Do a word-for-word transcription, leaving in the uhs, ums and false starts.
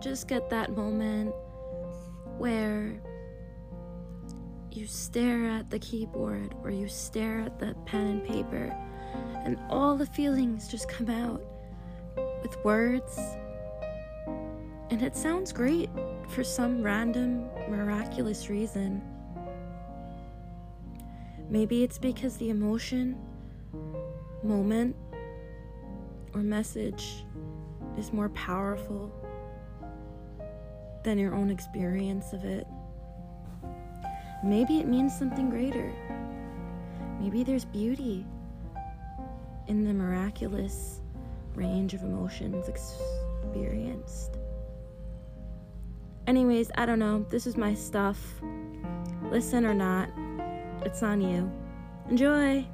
Just get that moment where you stare at the keyboard or you stare at the pen and paper, and all the feelings just come out with words. And it sounds great for some random, miraculous reason. Maybe it's because the emotion, moment, or message is more powerful than your own experience of it. Maybe it means something greater. Maybe there's beauty in the miraculous range of emotions experienced. Anyways, I don't know. This is my stuff. Listen or not, it's on you. Enjoy!